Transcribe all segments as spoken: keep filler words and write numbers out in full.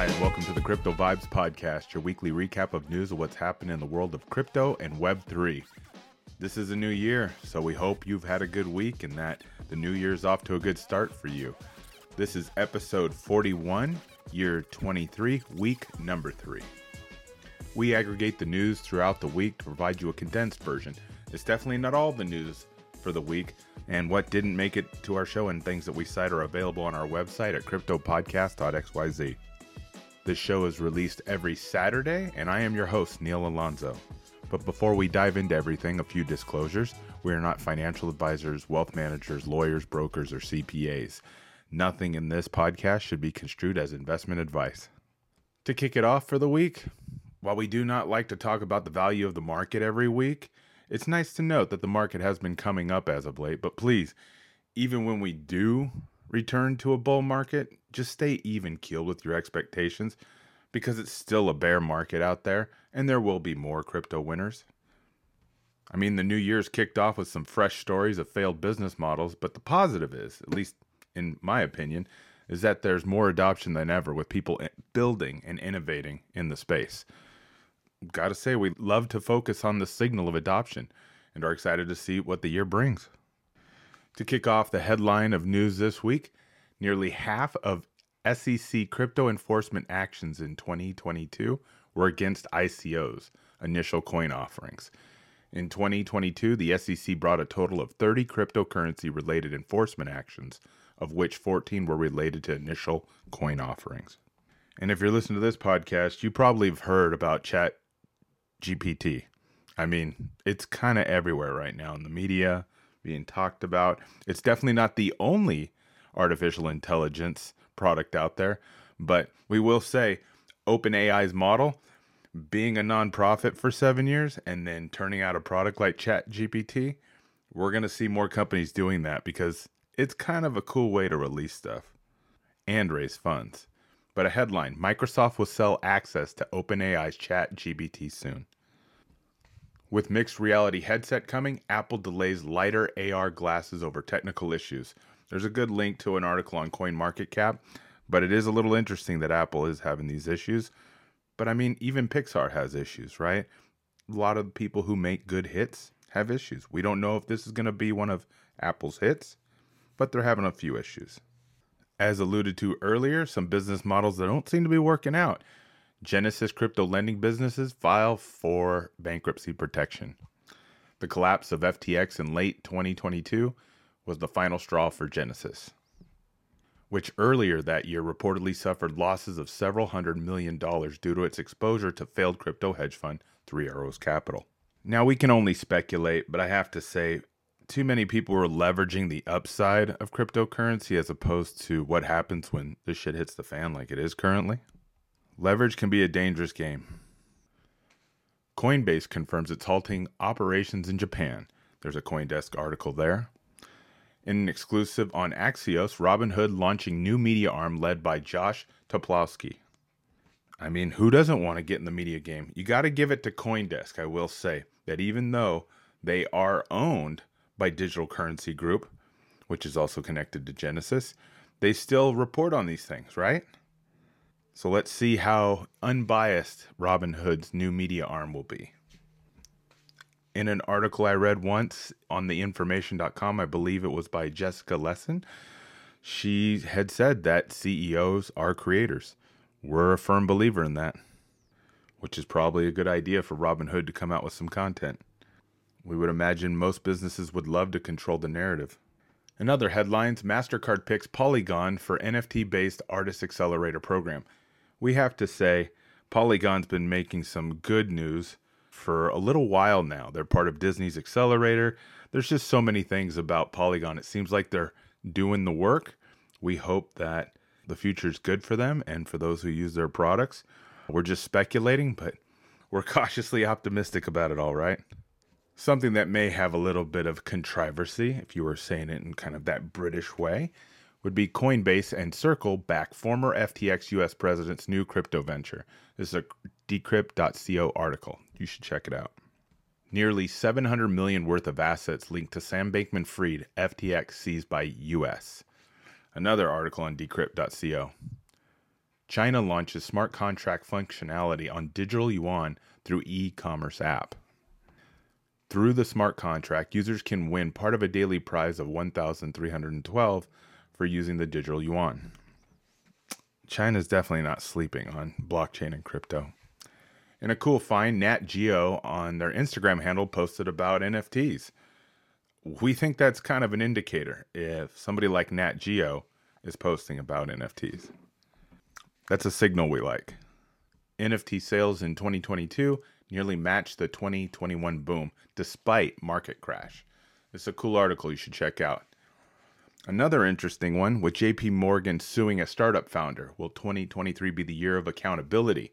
Hi, and welcome to the Crypto Vibes podcast, your weekly recap of news of what's happening in the world of crypto and Web three. This is a new year, so we hope you've had a good week and that the new year's off to a good start for you. This is episode forty-one, year twenty-three, week number three. We aggregate the news throughout the week to provide you a condensed version. It's definitely not all the news for the week, and what didn't make it to our show and things that we cite are available on our website at crypto podcast dot x y z. This show is released every Saturday, and I am your host, Neil Alonzo. But before we dive into everything, a few disclosures. We are not financial advisors, wealth managers, lawyers, brokers, or C P As. Nothing in this podcast should be construed as investment advice. To kick it off for the week, while we do not like to talk about the value of the market every week, it's nice to note that the market has been coming up as of late, but please, even when we do return to a bull market, just stay even-keeled with your expectations because it's still a bear market out there and there will be more crypto winners. I mean, the new year's kicked off with some fresh stories of failed business models, but the positive is, at least in my opinion, is that there's more adoption than ever with people building and innovating in the space. Gotta say, we love to focus on the signal of adoption and are excited to see what the year brings. To kick off the headline of news this week, nearly half of S E C crypto enforcement actions in twenty twenty-two were against I C Os, initial coin offerings. In twenty twenty-two, the S E C brought a total of thirty cryptocurrency-related enforcement actions, of which fourteen were related to initial coin offerings. And if you're listening to this podcast, you probably have heard about ChatGPT. I mean, it's kind of everywhere right now in the media, being talked about. It's definitely not the only artificial intelligence product out there, but we will say OpenAI's model, being a nonprofit for seven years and then turning out a product like ChatGPT, we're going to see more companies doing that because it's kind of a cool way to release stuff and raise funds. But a headline, Microsoft will sell access to OpenAI's ChatGPT soon. With mixed reality headset coming, Apple delays lighter A R glasses over technical issues. There's a good link to an article on CoinMarketCap, but it is a little interesting that Apple is having these issues. But I mean, even Pixar has issues, right? A lot of people who make good hits have issues. We don't know if this is going to be one of Apple's hits, but they're having a few issues. As alluded to earlier, some business models that don't seem to be working out. Genesis crypto lending businesses file for bankruptcy protection. The collapse of F T X in late twenty twenty-two was the final straw for Genesis, which earlier that year reportedly suffered losses of several hundred million dollars due to its exposure to failed crypto hedge fund Three Arrows Capital. Now, we can only speculate, but I have to say, too many people were leveraging the upside of cryptocurrency as opposed to what happens when this shit hits the fan like it is currently. Leverage can be a dangerous game. Coinbase confirms it's halting operations in Japan. There's a CoinDesk article there. In an exclusive on Axios, Robinhood launching new media arm led by Josh Topolsky. I mean, who doesn't want to get in the media game? You got to give it to CoinDesk, I will say, that even though they are owned by Digital Currency Group, which is also connected to Genesis, they still report on these things, right? So let's see how unbiased Robinhood's new media arm will be. In an article I read once on the information dot com, I believe it was by Jessica Lessin, she had said that C E Os are creators. We're a firm believer in that, which is probably a good idea for Robinhood to come out with some content. We would imagine most businesses would love to control the narrative. In other headlines, MasterCard picks Polygon for N F T-based Artist Accelerator program. We have to say, Polygon's been making some good news for a little while now. They're part of Disney's Accelerator. There's just so many things about Polygon. It seems like they're doing the work. We hope that the future's good for them and for those who use their products. We're just speculating, but we're cautiously optimistic about it all, right? Something that may have a little bit of controversy, if you were saying it in kind of that British way, would be Coinbase and Circle back former F T X U S president's new crypto venture. This is a Decrypt dot co article. You should check it out. Nearly seven hundred million dollars worth of assets linked to Sam Bankman-Fried, F T X seized by U S. Another article on Decrypt dot co. China launches smart contract functionality on digital yuan through e-commerce app. Through the smart contract, users can win part of a daily prize of one thousand three hundred twelve for using the digital yuan. China's definitely not sleeping on blockchain and crypto. In a cool find, Nat Geo on their Instagram handle posted about N F Ts. We think that's kind of an indicator if somebody like Nat Geo is posting about N F Ts. That's a signal we like. N F T sales in twenty twenty-two nearly matched the twenty twenty-one boom, despite market crash. It's a cool article you should check out. Another interesting one, with J P Morgan suing a startup founder. Will twenty twenty-three be the year of accountability?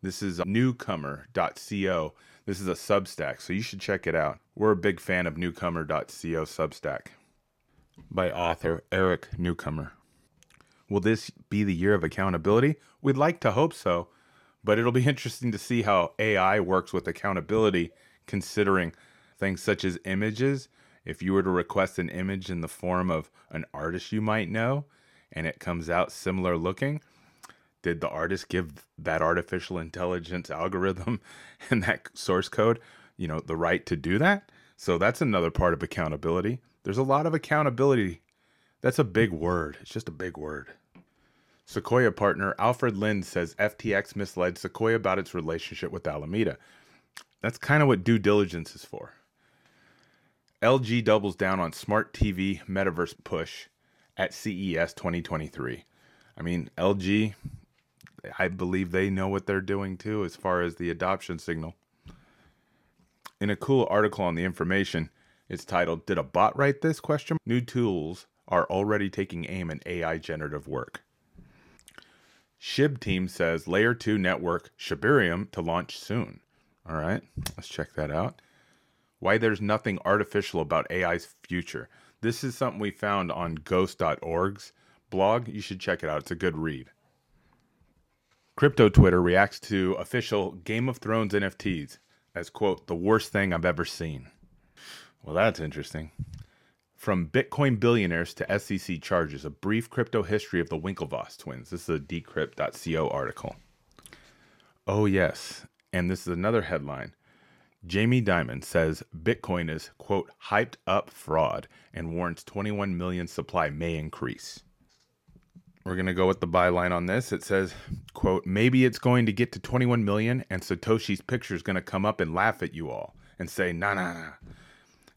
This is Newcomer dot co. This is a Substack, so you should check it out. We're a big fan of Newcomer dot co Substack by author Eric Newcomer. Will this be the year of accountability? We'd like to hope so, but it'll be interesting to see how A I works with accountability, considering things such as images. If you were to request an image in the form of an artist you might know, and it comes out similar looking, did the artist give that artificial intelligence algorithm and that source code, you know, the right to do that? So that's another part of accountability. There's a lot of accountability. That's a big word. It's just a big word. Sequoia partner Alfred Lin says F T X misled Sequoia about its relationship with Alameda. That's kind of what due diligence is for. L G doubles down on smart T V metaverse push at C E S twenty twenty-three. I mean, L G, I believe they know what they're doing too as far as the adoption signal. In a cool article on the information, it's titled, "Did a bot write this?" question. New tools are already taking aim at A I generative work. Shib team says layer two network Shibarium to launch soon. All right, let's check that out. Why there's nothing artificial about A I's future. This is something we found on ghost dot org's blog. You should check it out. It's a good read. Crypto Twitter reacts to official Game of Thrones N F Ts as, quote, the worst thing I've ever seen. Well, that's interesting. From Bitcoin billionaires to S E C charges, a brief crypto history of the Winklevoss twins. This is a Decrypt dot co article. Oh, yes. And this is another headline. Jamie Dimon says Bitcoin is, quote, hyped up fraud and warns twenty-one million supply may increase. We're going to go with the byline on this. It says, quote, maybe it's going to get to twenty-one million and Satoshi's picture is going to come up and laugh at you all and say, nah, nah, nah.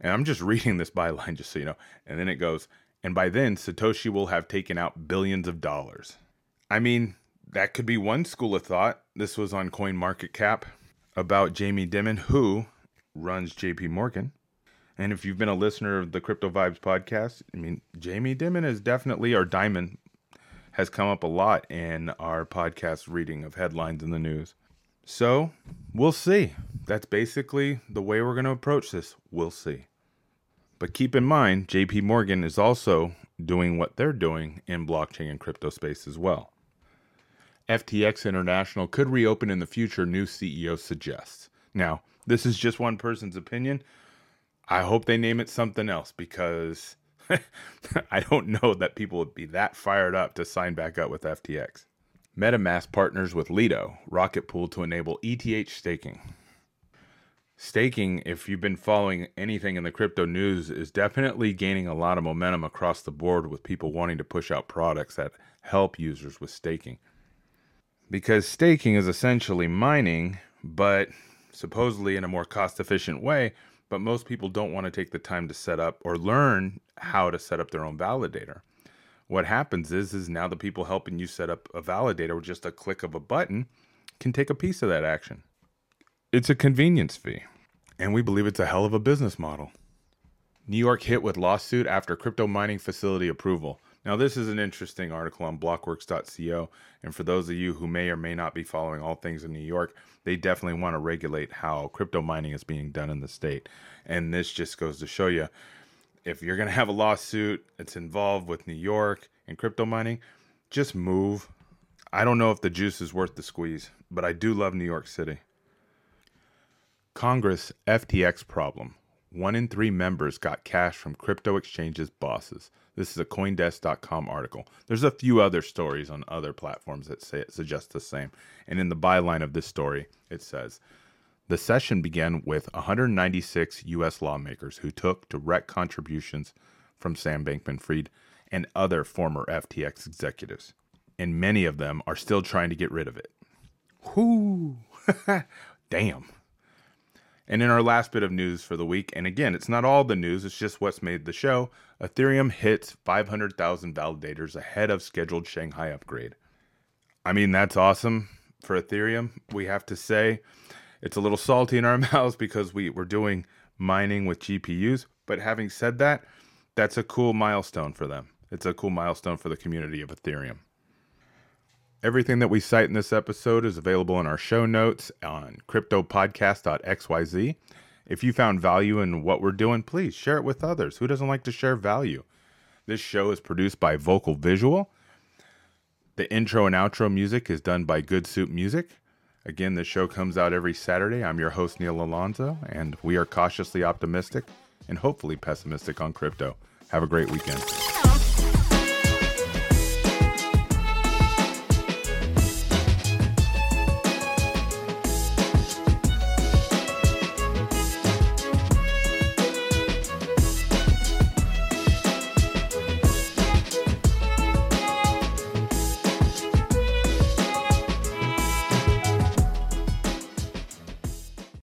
And I'm just reading this byline just so you know. And then it goes, and by then, Satoshi will have taken out billions of dollars. I mean, that could be one school of thought. This was on CoinMarketCap about Jamie Dimon, who runs J P Morgan. And if you've been a listener of the Crypto Vibes podcast, I mean, Jamie Dimon is definitely, or Dimon, has come up a lot in our podcast reading of headlines in the news. So, we'll see. That's basically the way we're going to approach this. We'll see. But keep in mind, J P Morgan is also doing what they're doing in blockchain and crypto space as well. F T X International could reopen in the future, new C E O suggests. Now, this is just one person's opinion. I hope they name it something else because I don't know that people would be that fired up to sign back up with F T X. MetaMask partners with Lido, Rocket Pool to enable E T H staking. Staking, if you've been following anything in the crypto news, is definitely gaining a lot of momentum across the board with people wanting to push out products that help users with staking. Because staking is essentially mining, but supposedly in a more cost-efficient way, but most people don't want to take the time to set up or learn how to set up their own validator. What happens is, is now the people helping you set up a validator with just a click of a button can take a piece of that action. It's a convenience fee, and we believe it's a hell of a business model. New York hit with lawsuit after crypto mining facility approval. Now, this is an interesting article on blockworks dot co, and for those of you who may or may not be following all things in New York, they definitely want to regulate how crypto mining is being done in the state, and this just goes to show you, if you're going to have a lawsuit that's involved with New York and crypto mining, just move. I don't know if the juice is worth the squeeze, but I do love New York City. Congress F T X problem. One in three members got cash from crypto exchanges bosses. This is a Coindesk dot com article. There's a few other stories on other platforms that say it suggest the same. And in the byline of this story, it says, the session began with one hundred ninety-six U S lawmakers who took direct contributions from Sam Bankman-Fried and other former F T X executives. And many of them are still trying to get rid of it. Whoo! Damn. And in our last bit of news for the week, and again, it's not all the news, it's just what's made the show, Ethereum hits five hundred thousand validators ahead of scheduled Shanghai upgrade. I mean, that's awesome for Ethereum. We have to say it's a little salty in our mouths because we were doing mining with G P Us. But having said that, that's a cool milestone for them. It's a cool milestone for the community of Ethereum. Everything that we cite in this episode is available in our show notes on crypto podcast dot x y z. If you found value in what we're doing, please share it with others. Who doesn't like to share value? This show is produced by Vocal Visual. The intro and outro music is done by Good Soup Music. Again, this show comes out every Saturday. I'm your host, Neil Alonzo, and we are cautiously optimistic and hopefully pessimistic on crypto. Have a great weekend.